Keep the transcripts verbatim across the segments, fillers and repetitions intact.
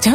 Don't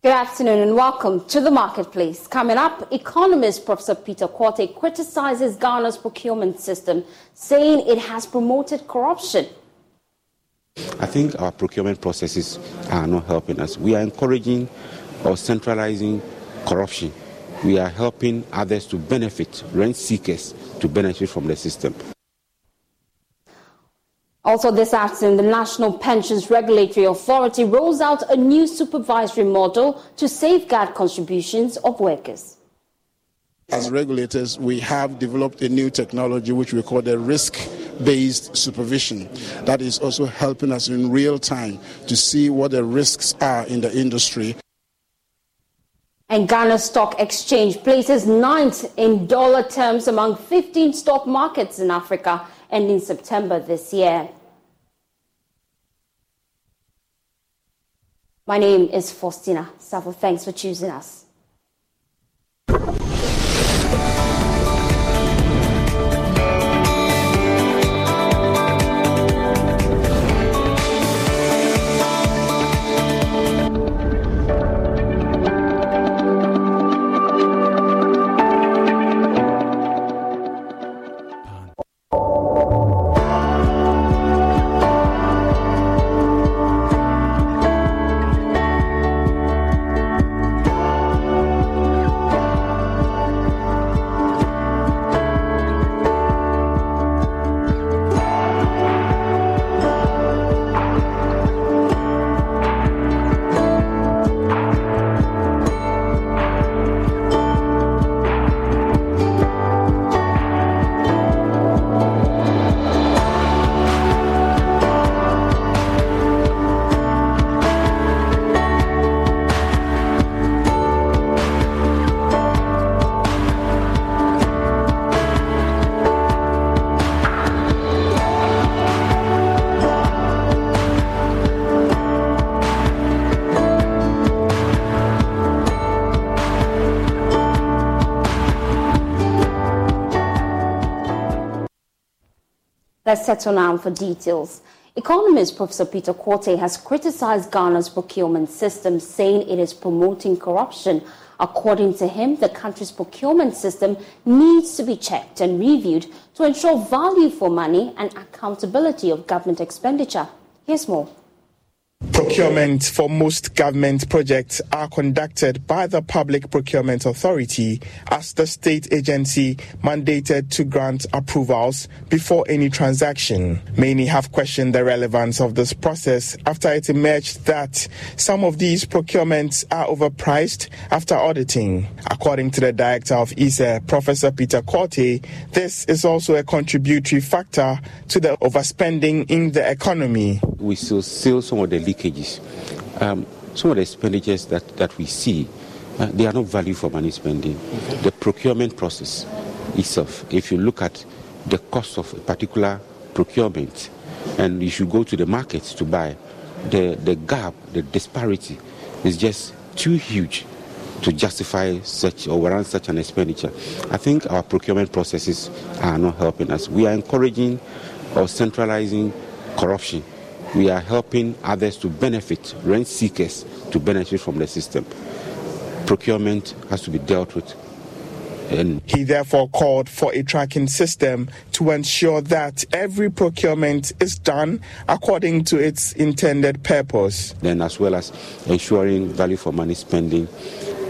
Good afternoon and welcome to the Marketplace. Coming up, economist Professor Peter Quartey criticizes Ghana's procurement system, saying it has promoted corruption. I think our procurement processes are not helping us. We are encouraging or centralizing corruption. We are helping others to benefit, rent seekers to benefit from the system. Also this afternoon, the National Pensions Regulatory Authority rolls out a new supervisory model to safeguard contributions of workers. As regulators, we have developed a new technology which we call the risk-based supervision. That is also helping us in real time to see what the risks are in the industry. And Ghana Stock Exchange places ninth in dollar terms among fifteen stock markets in Africa, ending September this year. My name is Faustina Savo. Thanks for choosing us. Let's settle now for details. Economist Professor Peter Quartey has criticized Ghana's procurement system, saying it is promoting corruption. According to him, the country's procurement system needs to be checked and reviewed to ensure value for money and accountability of government expenditure. Here's more. Procurement for most government projects are conducted by the Public Procurement Authority as the state agency mandated to grant approvals before any transaction. Many have questioned the relevance of this process after it emerged that some of these procurements are overpriced after auditing. According to the director of I S E, Professor Peter Quartey, this is also a contributory factor to the overspending in the economy. We still see some of the leakages, um, some of the expenditures that, that we see, uh, they are not value for money spending. Mm-hmm. The procurement process itself, if you look at the cost of a particular procurement and if you go to the markets to buy, the, the gap, the disparity is just too huge to justify such or warrant such an expenditure. I think our procurement processes are not helping us. We are encouraging or centralizing corruption. We are helping others to benefit, rent seekers to benefit from the system. Procurement has to be dealt with. And he therefore called for a tracking system to ensure that every procurement is done according to its intended purpose. Then as well as ensuring value for money spending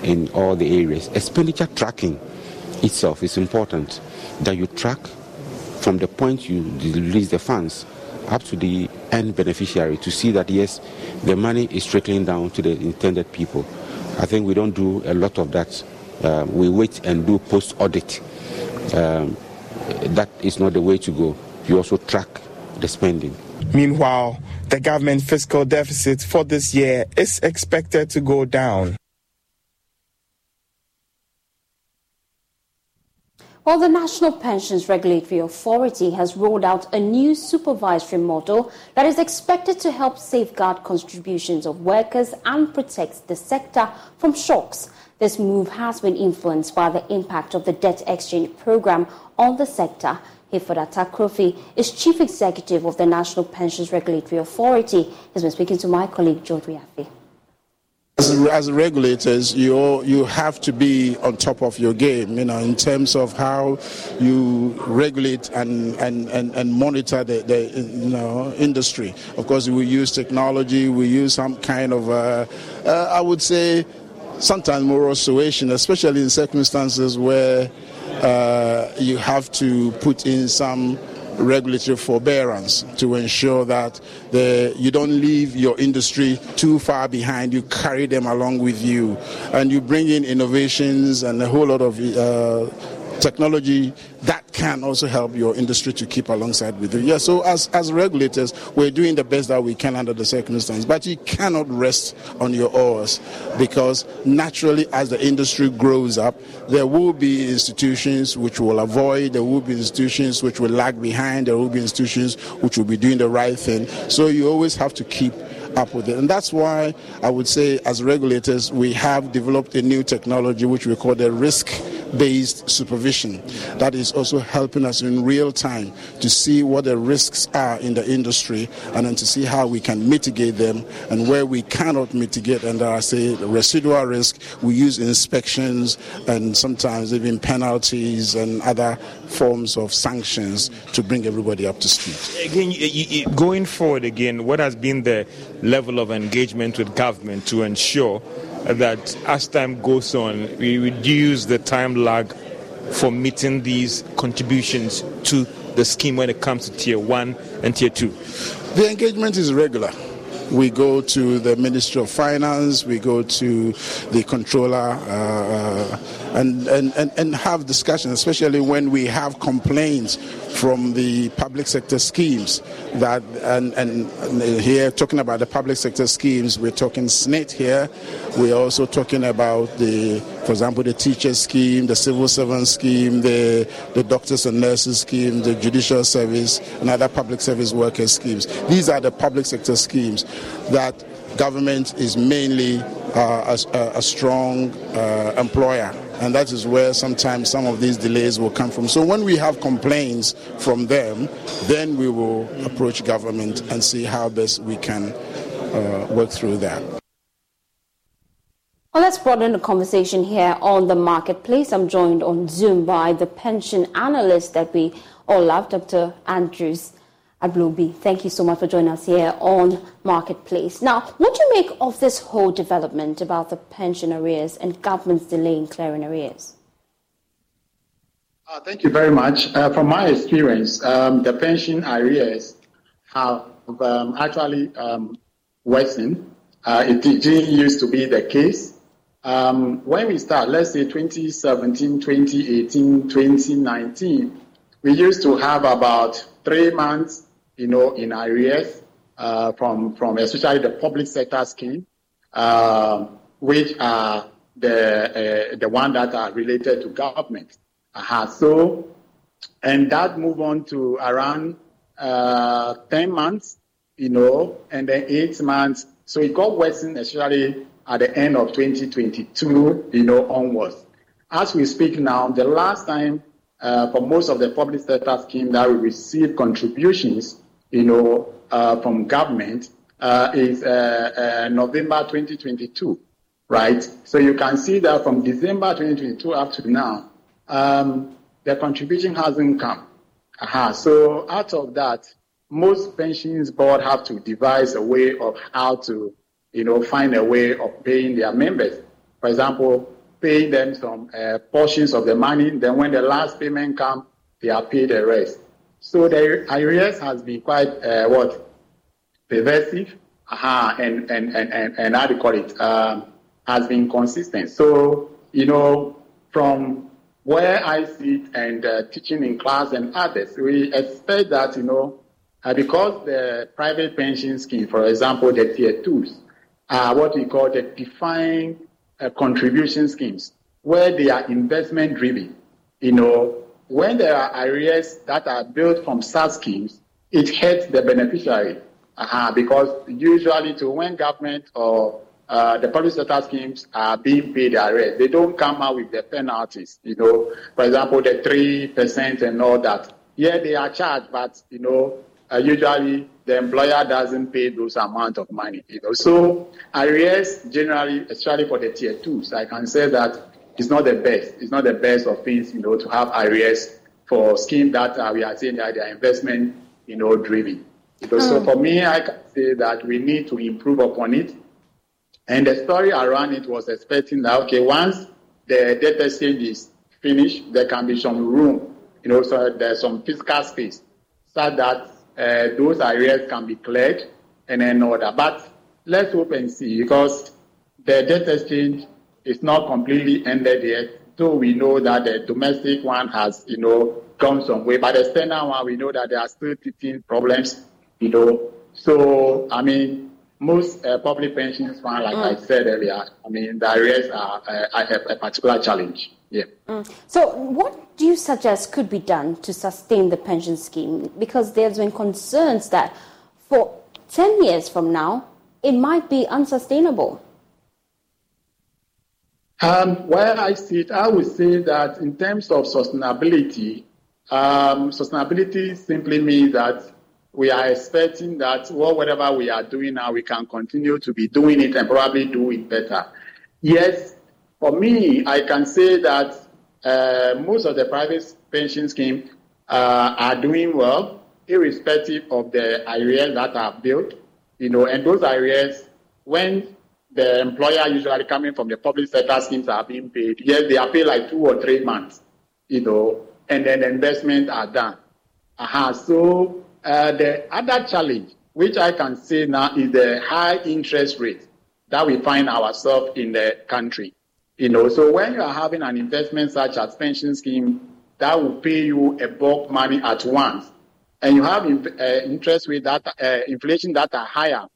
in all the areas. Expenditure tracking itself is important, that you track from the point you release the funds up to the end beneficiary to see that, yes, the money is trickling down to the intended people. I think we don't do a lot of that. Uh, we wait and do post-audit. Um, that is not the way to go. You also track the spending. Meanwhile, the government fiscal deficit for this year is expected to go down. Well, the National Pensions Regulatory Authority has rolled out a new supervisory model that is expected to help safeguard contributions of workers and protect the sector from shocks. This move has been influenced by the impact of the debt exchange program on the sector. Hifora Takrofi is Chief Executive of the National Pensions Regulatory Authority. He's been speaking to my colleague, George Riafi. As, as regulators, you you have to be on top of your game, you know, in terms of how you regulate and and, and, and monitor the, the you know industry. Of course, we use technology, we use some kind of, uh, uh, I would say, sometimes moral suasion, especially in circumstances where uh, you have to put in some regulatory forbearance to ensure that the, you don't leave your industry too far behind. You carry them along with you, and you bring in innovations and a whole lot of uh, technology that can also help your industry to keep alongside with you. Yeah, so as, as regulators, we're doing the best that we can under the circumstances, but you cannot rest on your oars, because naturally as the industry grows up, there will be institutions which will avoid, there will be institutions which will lag behind, there will be institutions which will be doing the right thing. So you always have to keep up with it. And that's why I would say as regulators, we have developed a new technology which we call the risk-based supervision. That is also helping us in real time to see what the risks are in the industry, and then to see how we can mitigate them, and where we cannot mitigate, and I say the residual risk, we use inspections and sometimes even penalties and other forms of sanctions to bring everybody up to speed. Again, going forward again, what has been the level of engagement with government to ensure that as time goes on, we reduce the time lag for meeting these contributions to the scheme when it comes to tier one and tier two? The engagement is regular. We go to the Ministry of Finance, we go to the controller, uh, and, and, and, and have discussions, especially when we have complaints from the public sector schemes. That and, and, and here, talking about the public sector schemes, we're talking S N I T here. We're also talking about the, for example, the teacher scheme, the civil servant scheme, the, the doctors and nurses scheme, the judicial service, and other public service workers schemes. These are the public sector schemes that government is mainly uh, a, a strong uh, employer. And that is where sometimes some of these delays will come from. So when we have complaints from them, then we will approach government and see how best we can uh, work through that. Well, let's broaden the conversation here on the marketplace. I'm joined on Zoom by the pension analyst that we all love, Doctor Andrews Ablobi. Thank you so much for joining us here on Marketplace. Now, what do you make of this whole development about the pension arrears and government's delay in clearing arrears? Uh, thank you very much. Uh, from my experience, um, the pension arrears have um, actually um, worsened. Uh, it didn't used to be the case. Um, when we start, let's say twenty seventeen, twenty eighteen, twenty nineteen, we used to have about three months, you know, in arrears uh, from, from especially the public sector scheme, uh, which are the uh, the one that are related to government. Uh-huh. So, and that move on to around uh, ten months, you know, and then eight months. So it got worsened, especially at the end of twenty twenty-two, you know, onwards. As we speak now, the last time Uh, for most of the public sector scheme that we receive contributions, you know, uh, from government uh, is uh, uh, November twenty twenty-two, right? So you can see that from December twenty twenty-two up to now, um, the contribution hasn't come. Uh-huh. So out of that, most pensions board have to devise a way of how to, you know, find a way of paying their members. For example, pay them some uh, portions of the money. Then when the last payment comes, they are paid the rest. So the arrears has been quite, uh, what, pervasive, uh-huh. and, and, and, and, and how do you call it, um, has been consistent. So, you know, from where I sit and uh, teaching in class and others, we expect that, you know, uh, because the private pension scheme, for example, the tier twos, are what we call the defined Uh, contribution schemes, where they are investment driven. You know, when there are arrears that are built from such schemes, it hurts the beneficiary uh-huh, because usually to when government or uh, the public sector schemes are being paid the arrears, they don't come out with the penalties, you know, for example, the three percent and all that. Yeah, they are charged, but, you know, uh, usually the employer doesn't pay those amount of money, you know. So arrears generally, especially for the tier two, so I can say that it's not the best. It's not the best of things, you know, to have arrears for scheme that uh, we are saying that they are investment, you know, driven. You know? Oh. So for me, I can say that we need to improve upon it. And the story around it was expecting that, okay, once the debt exchange is finished, there can be some room, you know, so there's some fiscal space so that Uh, those arrears can be cleared and then order. But let's hope and see, because the debt exchange is not completely ended yet. So we know that the domestic one has, you know, come some way. But the external one, we know that there are still teething problems, you know. So, I mean, most uh, public pensions fund, like mm. I said earlier, I mean, the arrears are uh, a, a particular challenge. Yeah. Mm. So what do you suggest could be done to sustain the pension scheme? Because there's been concerns that for ten years from now, it might be unsustainable. Um, where I sit, I would say that in terms of sustainability, um, sustainability simply means that we are expecting that well, whatever we are doing now, we can continue to be doing it and probably do it better. Yes. For me, I can say that uh, most of the private pension schemes uh, are doing well, irrespective of the arrears that are built, you know, and those arrears, when the employer usually coming from the public sector schemes are being paid, yes, they are paid like two or three months, you know, and then the investments are done. Uh-huh. So uh, the other challenge, which I can say now, is the high interest rate that we find ourselves in the country. You know, so when you are having an investment such as pension scheme that will pay you a bulk money at once, and you have uh, interest rate that uh, inflation that are higher,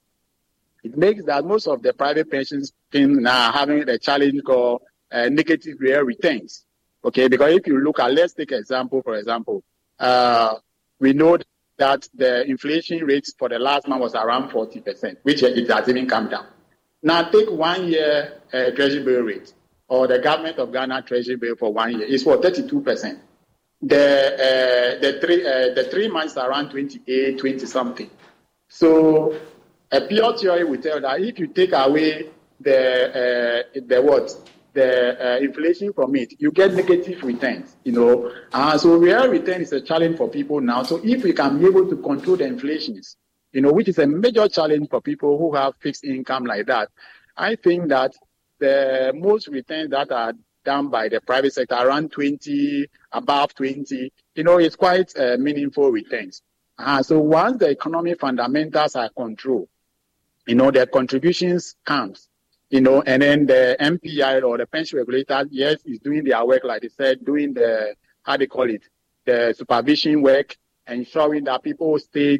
it makes that most of the private pension schemes now are having a challenge called uh, negative real returns. Okay, because if you look at, let's take an example. For example, uh, we know that the inflation rate for the last month was around forty percent, which it has even come down. Now take one year uh, treasury bill rate, or the government of Ghana treasury bill for one year. It's for thirty-two percent. The uh, the three uh, the three months are around twenty-eight, twenty something. So a pure theory will tell that if you take away the uh, the what the uh, inflation from it, you get negative returns. You know, uh, so real return is a challenge for people now. So if we can be able to control the inflations, you know, which is a major challenge for people who have fixed income like that, I think that the most returns that are done by the private sector, around twenty, above twenty, you know, it's quite uh, meaningful returns. Uh, so once the economic fundamentals are controlled, you know, the contributions comes, you know, and then the M P I or the pension regulator, yes, is doing their work, like they said, doing the, how they call it, the supervision work, ensuring that people stay,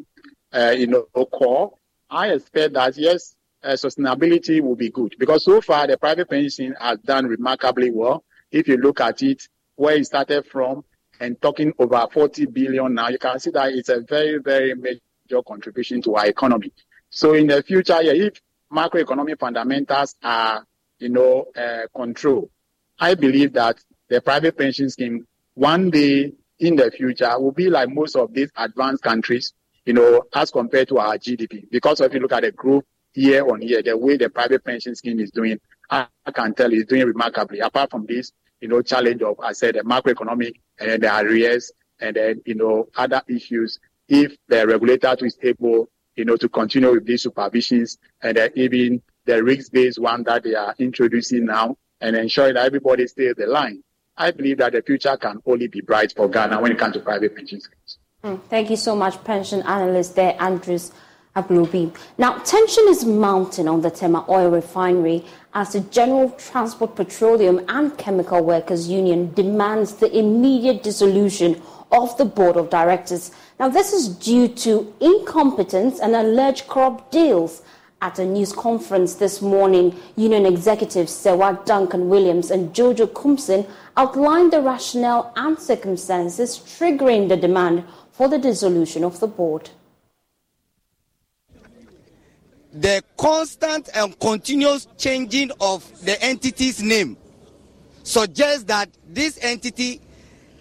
uh, you know, core. I expect that, yes, Uh, sustainability will be good, because so far the private pension has done remarkably well. If you look at it, where it started from and talking over forty billion now, you can see that it's a very, very major contribution to our economy. So in the future, yeah, if macroeconomic fundamentals are, you know, uh, controlled, I believe that the private pension scheme one day in the future will be like most of these advanced countries, you know, as compared to our G D P. Because if you look at the group, year on year, the way the private pension scheme is doing, I can tell it's doing remarkably. Apart from this, you know, challenge of, I said, the macroeconomic and the arrears and then, you know, other issues. If the regulator is able, you know, to continue with these supervisions and then even the risk-based one that they are introducing now and ensuring that everybody stays the line, I believe that the future can only be bright for Ghana when it comes to private pension schemes. Mm, thank you so much, pension analyst there, Andrews Ablobi. Now, tension is mounting on the Therma Oil Refinery as the General Transport Petroleum and Chemical Workers Union demands the immediate dissolution of the Board of Directors. Now, this is due to incompetence and alleged corrupt deals. At a news conference this morning, union executives Sewa Duncan-Williams and Jojo Kumsin outlined the rationale and circumstances triggering the demand for the dissolution of the board. The constant and continuous changing of the entity's name suggests that this entity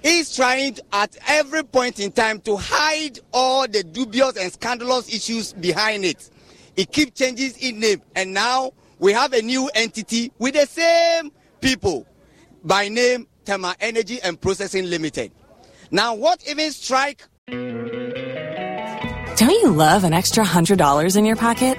is trying at every point in time to hide all the dubious and scandalous issues behind it. It keeps changing its name, and now we have a new entity with the same people by name Therma Energy and Processing Limited. Now, what even strike? Don't you love an extra one hundred dollars in your pocket?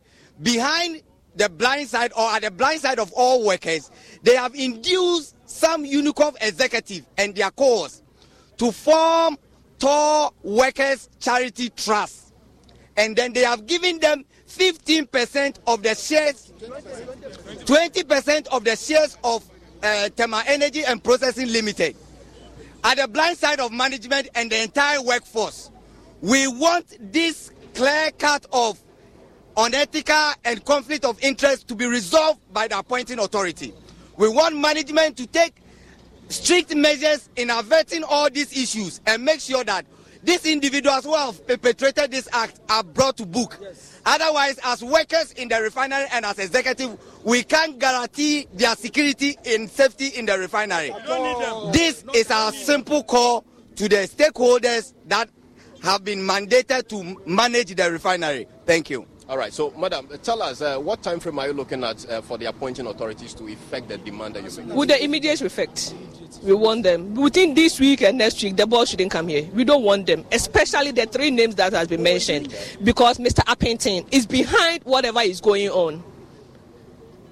behind the blind side, or at the blind side of all workers, they have induced some Unicorp executive and their co-hosts to form Tall Workers Charity Trust. And then they have given them fifteen percent of the shares, twenty percent of the shares of uh, Therma Energy and Processing Limited. At the blind side of management and the entire workforce, we want this clear cut of unethical and conflict of interest to be resolved by the appointing authority. We want management to take strict measures in averting all these issues and make sure that these individuals who have perpetrated this act are brought to book. Yes. Otherwise, as workers in the refinery and as executives, we can't guarantee their security and safety in the refinery. This is our simple call to the stakeholders that have been mandated to manage the refinery. Thank you. All right, so, madam, tell us, uh, what time frame are you looking at uh, for the appointing authorities to effect the demand that you make? With the immediate effect, we want them. Within this week and next week, the board shouldn't come here. We don't want them, especially the three names that has been mentioned, because Mister Appington is behind whatever is going on.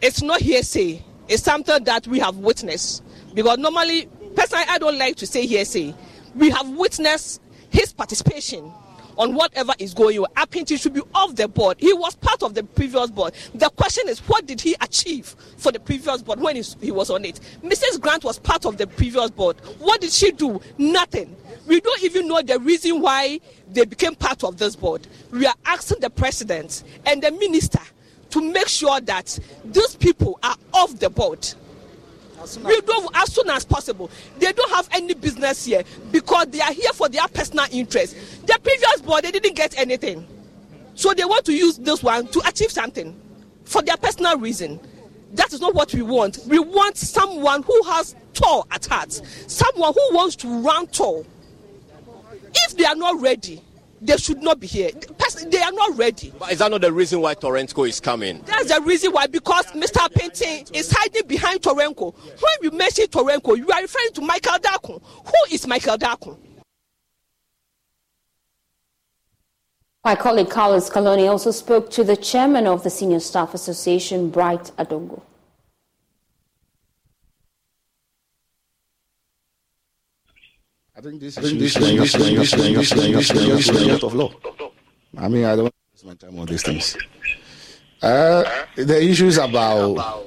It's not hearsay. It's something that we have witnessed. Because normally, personally, I don't like to say hearsay. We have witnessed his participation on whatever is going on. Appington should be off the board. He was part of the previous board. The question is, what did he achieve for the previous board when he was on it? Missus Grant was part of the previous board. What did she do? Nothing. We don't even know the reason why they became part of this board. We are asking the president and the minister to make sure that these people are off the board. As soon as, we don't, as soon as possible. They don't have any business here because they are here for their personal interest. The previous board, they didn't get anything. So they want to use this one to achieve something for their personal reason. That is not what we want. We want someone who has T O R at heart, someone who wants to run T O R. If they are not ready, they should not be here. They are not ready. But is that not the reason why Torrenco is coming? That's the reason why, because Mister Appington is hiding behind Torrenco. When you mention Torrenco, you are referring to Michael Dacu. Who is Michael Dacu? My colleague Carlos Caloni also spoke to the chairman of the Senior Staff Association, Bright Adongo. I think this is a lot of law. I mean, I don't want to waste my time on these things. Uh, the issues about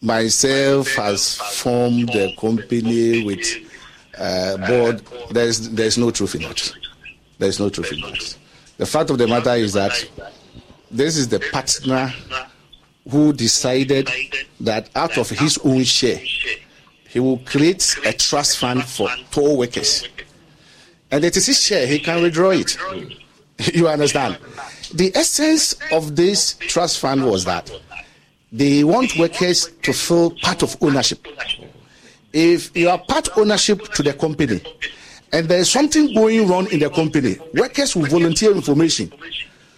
myself has formed the company with uh, board, there's, there's no truth in it. There's no truth in it. The fact of the matter is that this is the partner who decided that out of his own share, he will create a trust fund for poor workers. And it is his share, he can withdraw it. You understand? The essence of this trust fund was that they want workers to feel part of ownership. If you are part ownership to the company, and there is something going wrong in the company, workers will volunteer information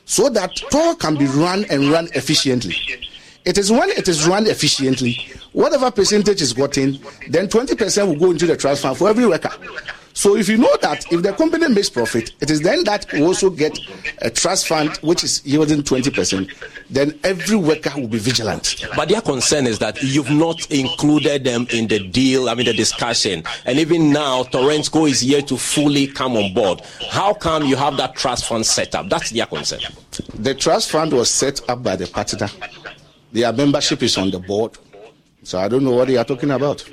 so that T O R can be run and run efficiently. It is when it is run efficiently, whatever percentage is gotten, then twenty percent will go into the trust fund for every worker. So if you know that if the company makes profit, it is then that we also get a trust fund which is yielding twenty percent, then every worker will be vigilant. But their concern is that you've not included them in the deal, I mean the discussion. And even now, Torrenco is here to fully come on board. How come you have that trust fund set up? That's their concern. The trust fund was set up by the partner. Their membership is on the board. So I don't know what they are talking about.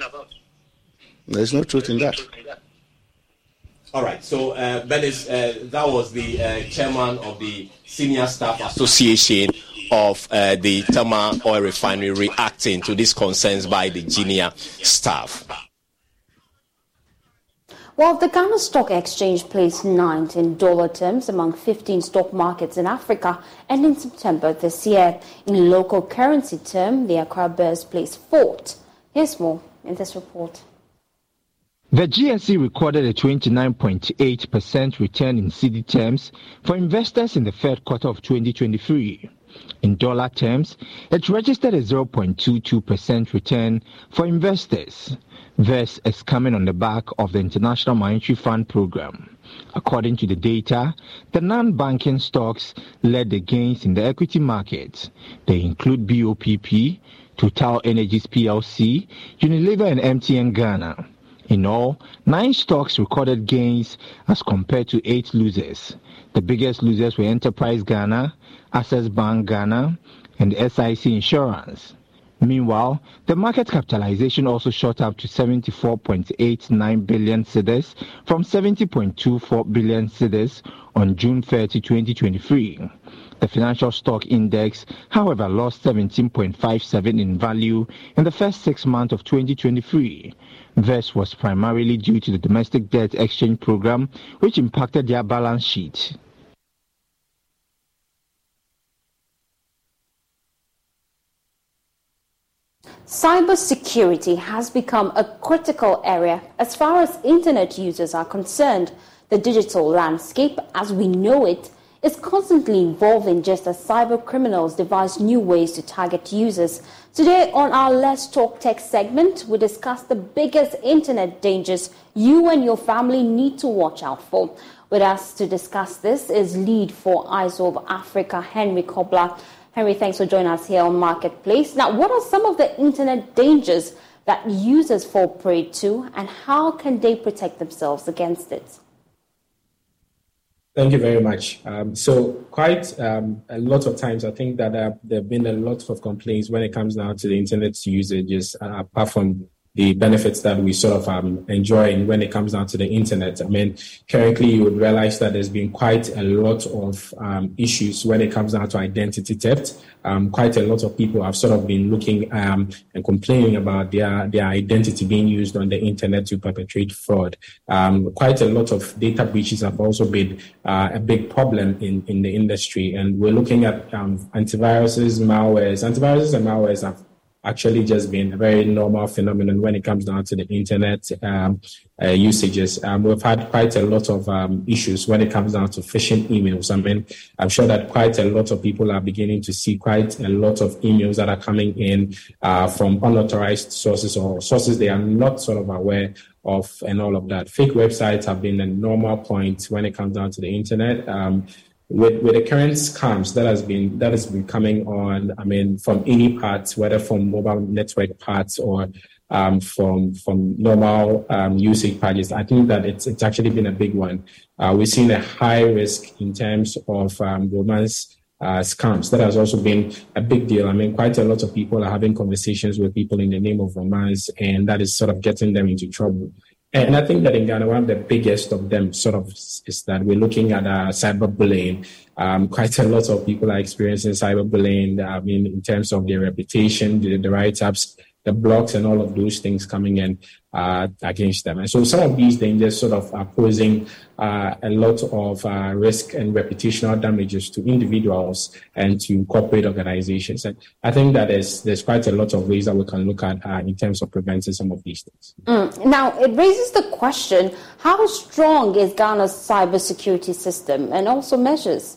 There's no truth in that. All right. So, uh, Belis, uh, that was the uh, chairman of the Senior Staff Association of uh, the Therma Oil Refinery reacting to these concerns by the junior staff. While the Ghana Stock Exchange placed ninth in dollar terms among fifteen stock markets in Africa and in September this year. In local currency term, the Accra Bourse placed fourth. Here's more in this report. The G S E recorded a twenty-nine point eight percent return in C D terms for investors in the third quarter of twenty twenty-three. In dollar terms, it registered a zero point two two percent return for investors. This is coming on the back of the International Monetary Fund program. According to the data, the non-banking stocks led the gains in the equity markets. They include B O P P, Total Energies P L C, Unilever and M T N Ghana. In all, nine stocks recorded gains as compared to eight losers. The biggest losers were Enterprise Ghana, Access Bank Ghana, and S I C Insurance. Meanwhile, the market capitalization also shot up to seventy-four point eight nine billion cedis from seventy point two four billion cedis on June thirtieth, twenty twenty-three. The financial stock index, however, lost seventeen point five seven in value in the first six months of twenty twenty-three. This was primarily due to the domestic debt exchange program, which impacted their balance sheet. Cybersecurity has become a critical area as far as internet users are concerned. The digital landscape, as we know it, is constantly evolving just as cyber criminals devise new ways to target users. Today on our Let's Talk Tech segment, we discuss the biggest internet dangers you and your family need to watch out for. With us to discuss this is lead for Eyes of Africa, Henry Kobler. Henry, thanks for joining us here on Marketplace. Now, what are some of the internet dangers that users fall prey to, and how can they protect themselves against it? Thank you very much. Um, so quite um, a lot of times, I think that uh, there have been a lot of complaints when it comes down to the internet usages, uh, apart from the benefits that we sort of um, enjoy when it comes down to the internet. I mean, currently you would realize that there's been quite a lot of um, issues when it comes down to identity theft. Um, quite a lot of people have sort of been looking um, and complaining about their, their identity being used on the internet to perpetrate fraud. Um, quite a lot of data breaches have also been uh, a big problem in, in the industry. And we're looking at um, antiviruses, malwares. Antiviruses and malwares have actually just been a very normal phenomenon when it comes down to the internet um, uh, usages. Um, we've had quite a lot of um, issues when it comes down to phishing emails. I mean, I'm sure that quite a lot of people are beginning to see quite a lot of emails that are coming in uh, from unauthorized sources or sources they are not sort of aware of and all of that. Fake websites have been a normal point when it comes down to the internet. Um, With, with the current scams that has been that has been coming on, I mean, from any parts, whether from mobile network parts or um, from from normal um, usage packages, I think that it's it's actually been a big one. Uh, we've seen a high risk in terms of um, romance uh, scams. That has also been a big deal. I mean, quite a lot of people are having conversations with people in the name of romance, and that is sort of getting them into trouble. And I think that in Ghana, one of the biggest of them sort of is that we're looking at uh, cyberbullying. Um, quite a lot of people are experiencing cyberbullying. I mean, in terms of their reputation, the, the write-ups, the blogs, and all of those things coming in uh, against them. And so some of these dangers sort of are posing uh, a lot of uh, risk and reputational damages to individuals and to corporate organizations. And I think that there's, there's quite a lot of ways that we can look at uh, in terms of preventing some of these things. Mm. Now, it raises the question, how strong is Ghana's cybersecurity system and also measures?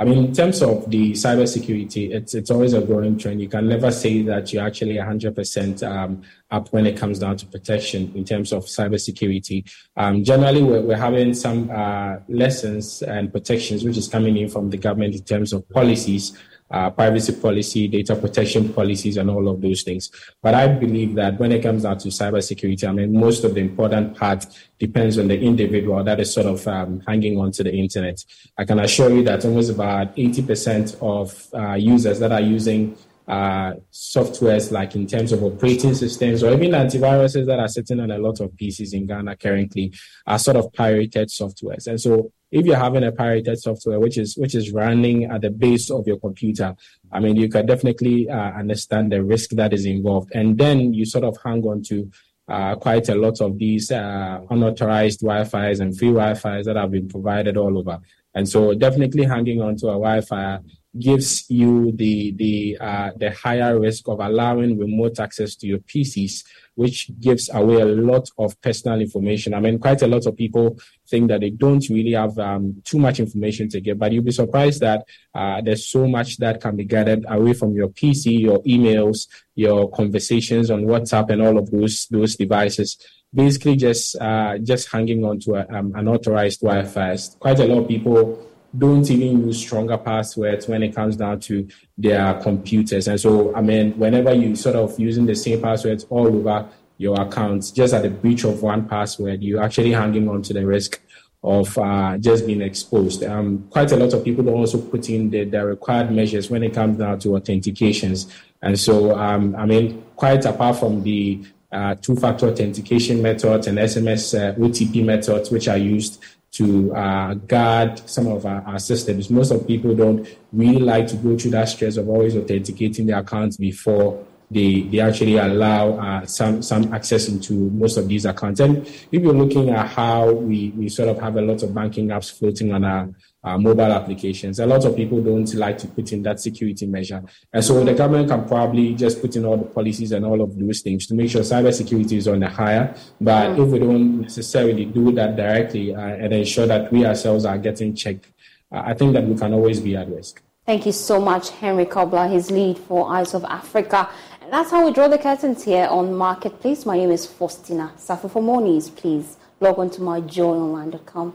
I mean, in terms of the cybersecurity, it's it's always a growing trend. You can never say that you're actually one hundred percent um, up when it comes down to protection in terms of cybersecurity. Um, generally, we're, we're having some uh, lessons and protections which is coming in from the government in terms of policies, uh, privacy policy, data protection policies, and all of those things. But I believe that when it comes down to cybersecurity, I mean, most of the important part depends on the individual that is sort of um, hanging on to the internet. I can assure you that almost about eighty percent of uh, users that are using uh, softwares, like in terms of operating systems or even antiviruses that are sitting on a lot of P Cs in Ghana currently, are sort of pirated softwares. And so if you're having a pirated software, which is which is running at the base of your computer, I mean, you can definitely uh, understand the risk that is involved. And then you sort of hang on to uh, quite a lot of these uh, unauthorized Wi-Fis and free Wi-Fis that have been provided all over. And so definitely hanging on to a Wi-Fi gives you the the uh, the higher risk of allowing remote access to your P Cs, which gives away a lot of personal information. I mean, quite a lot of people think that they don't really have um, too much information to give, but you'll be surprised that uh, there's so much that can be gathered away from your P C, your emails, your conversations on WhatsApp, and all of those those devices. Basically, just uh, just hanging on to a, um, an authorized Wi-Fi. Quite a lot of people don't even use stronger passwords when it comes down to their computers. And so, I mean, whenever you sort of using the same passwords all over your accounts, just at the breach of one password, you're actually hanging on to the risk of uh, just being exposed. Um, quite a lot of people also put in the, the required measures when it comes down to authentications. And so, um, I mean, quite apart from the uh, two-factor authentication methods and S M S uh, O T P methods, which are used to uh, guard some of our, our systems. Most of people don't really like to go through that stress of always authenticating their accounts before they they actually allow uh, some some access into most of these accounts. And if you're looking at how we, we sort of have a lot of banking apps floating on our, our mobile applications, a lot of people don't like to put in that security measure. And so the government can probably just put in all the policies and all of those things to make sure cybersecurity is on the higher. But mm-hmm. if we don't necessarily do that directly uh, and ensure that we ourselves are getting checked, uh, I think that we can always be at risk. Thank you so much, Henry Kobler, his lead for Eyes of Africa. That's how we draw the curtains here on Marketplace. My name is Faustina Safo. For more news, please log on to my joy online dot com.